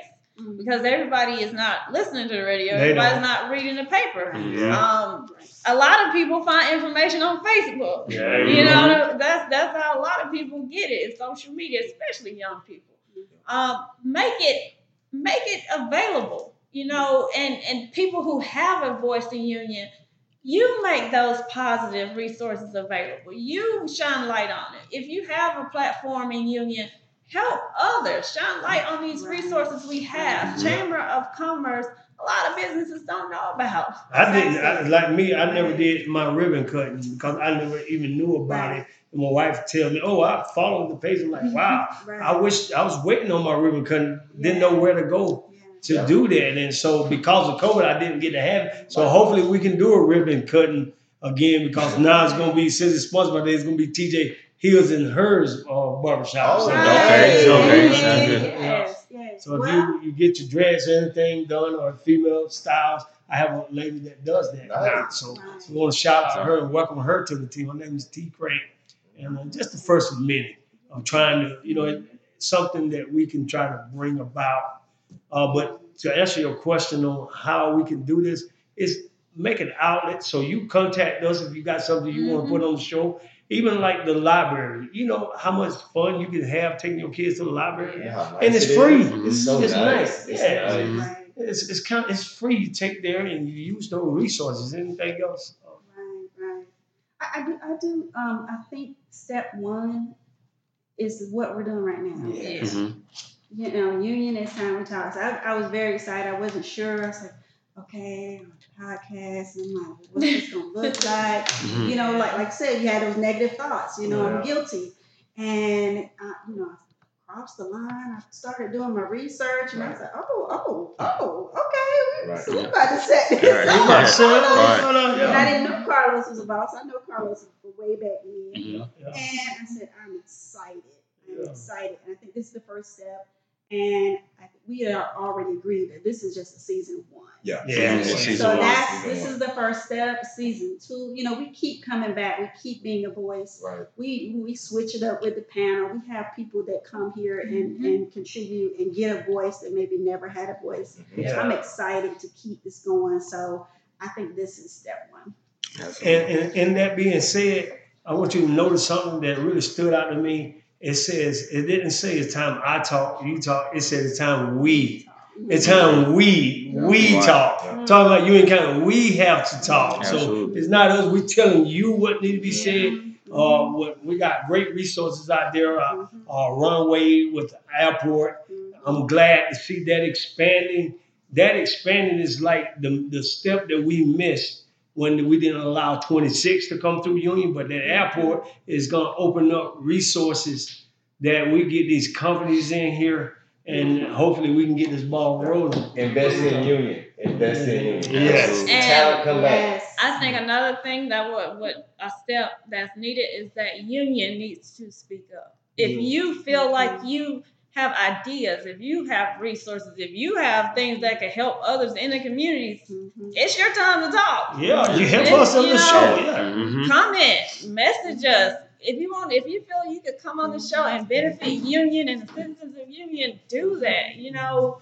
because everybody is not listening to the radio. Everybody's not reading the paper. Yeah. A lot of people find information on Facebook. Yeah, you know, that's how a lot of people get it. It's social media, especially young people. Make it available, you know, and people who have a voice in Union, you make those positive resources available. You shine light on it. If you have a platform in Union, help others. Shine light on these resources we have. Chamber of Commerce, a lot of businesses don't know about. I never did my ribbon cutting because I never even knew about it. And my wife tells me, oh, I followed the page. I'm like, wow, I was waiting on my ribbon cutting, didn't know where to go to do that. And so because of COVID, I didn't get to have it. So hopefully we can do a ribbon cutting again, because now it's going to be city sponsored by day. It's going to be T.J. Hills and Hers barbershop. Oh, okay. Yes. So if you get your dress or anything done, or female styles, I have a lady that does that. Right. So we want to shout out to her and welcome her to the team. Her name is T. Crane. And just the first minute of trying to, you know, something that we can try to bring about. But to answer your question on how we can do this, is make an outlet. So you contact us if you got something you want to put on the show. Even like the library, you know how much fun you can have taking your kids to the library, and it's free. It's so nice. It's nice. It's free. You take there and you use those resources. Anything else? Right. I do. I think step one is what we're doing right now. Yeah. You know, Union is Time We Talk. So I was very excited. I wasn't sure. I was like, okay, I'm on the podcast. I'm like, what's this going to look like? You know, like I said, you had those negative thoughts. You know, I'm guilty. And, you know, I crossed the line. I started doing my research. And I was like, oh, okay. So we're about to set this up. And I didn't know Carlos was a boss. I know Carlos was way back then. And I said, I'm excited. And I think this is the first step. And we are already agreed that this is just a season one. This is the first step. Season two, you know, we keep coming back. We keep being a voice. Right. We switch it up with the panel. We have people that come here and contribute and get a voice that maybe never had a voice. Yeah. So I'm excited to keep this going. So I think this is step one. And that being said, I want you to notice something that really stood out to me. It says, it didn't say it's time I talk, you talk. It said it's time we. It's time we talk. Yeah. Talking about you and kind of, we have to talk. Absolutely. So it's not us. We're telling you what needs to be said. We got great resources out there, our runway with the airport. I'm glad to see that expanding. That expanding is like the step that we missed when we didn't allow 26 to come through Union, but that airport is going to open up resources that we get these companies in here, and hopefully we can get this ball rolling. Invest in Union. Invest in Union. Yes. And talent come back. I think another thing that what a step that's needed is that Union needs to speak up. If you feel like you have ideas, if you have resources, if you have things that can help others in the communities, it's your time to talk. Yeah, you help us on the show. Yeah. Comment, message us. If you want, if you feel you could come on the show and benefit Union and the citizens of Union, do that. You know,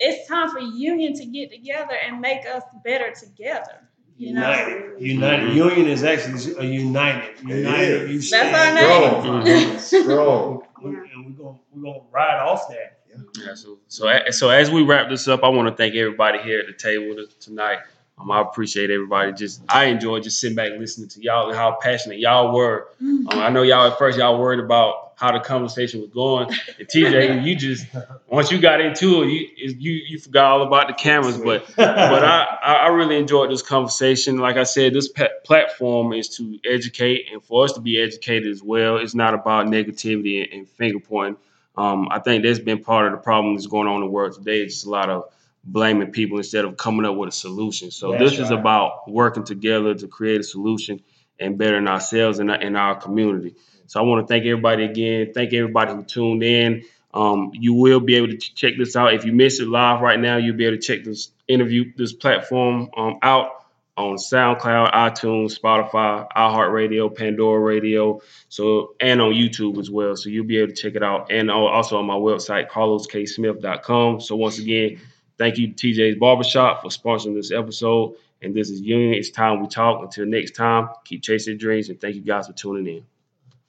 it's time for Union to get together and make us better together. You know? United. Union is actually a united. That's our name. Strong. And we're gonna ride off that. Yeah. So as we wrap this up, I want to thank everybody here at the table tonight. I appreciate everybody. I enjoyed just sitting back listening to y'all and how passionate y'all were. I know y'all at first y'all worried about how the conversation was going. And TJ, once you got into it, you forgot all about the cameras. But I really enjoyed this conversation. Like I said, this platform is to educate, and for us to be educated as well. It's not about negativity and finger pointing. I think that's been part of the problem that's going on in the world today. It's just a lot of blaming people instead of coming up with a solution. So this is about working together to create a solution and bettering ourselves and in our community. So I want to thank everybody again. Thank everybody who tuned in. You will be able to check this out. If you miss it live right now, you'll be able to check this interview, this platform out on SoundCloud, iTunes, Spotify, iHeartRadio, Pandora Radio, and on YouTube as well. So you'll be able to check it out. And also on my website, carlosksmith.com. So once again, thank you to TJ's Barbershop for sponsoring this episode. And this is Union. It's time we talk. Until next time, keep chasing dreams. And thank you guys for tuning in.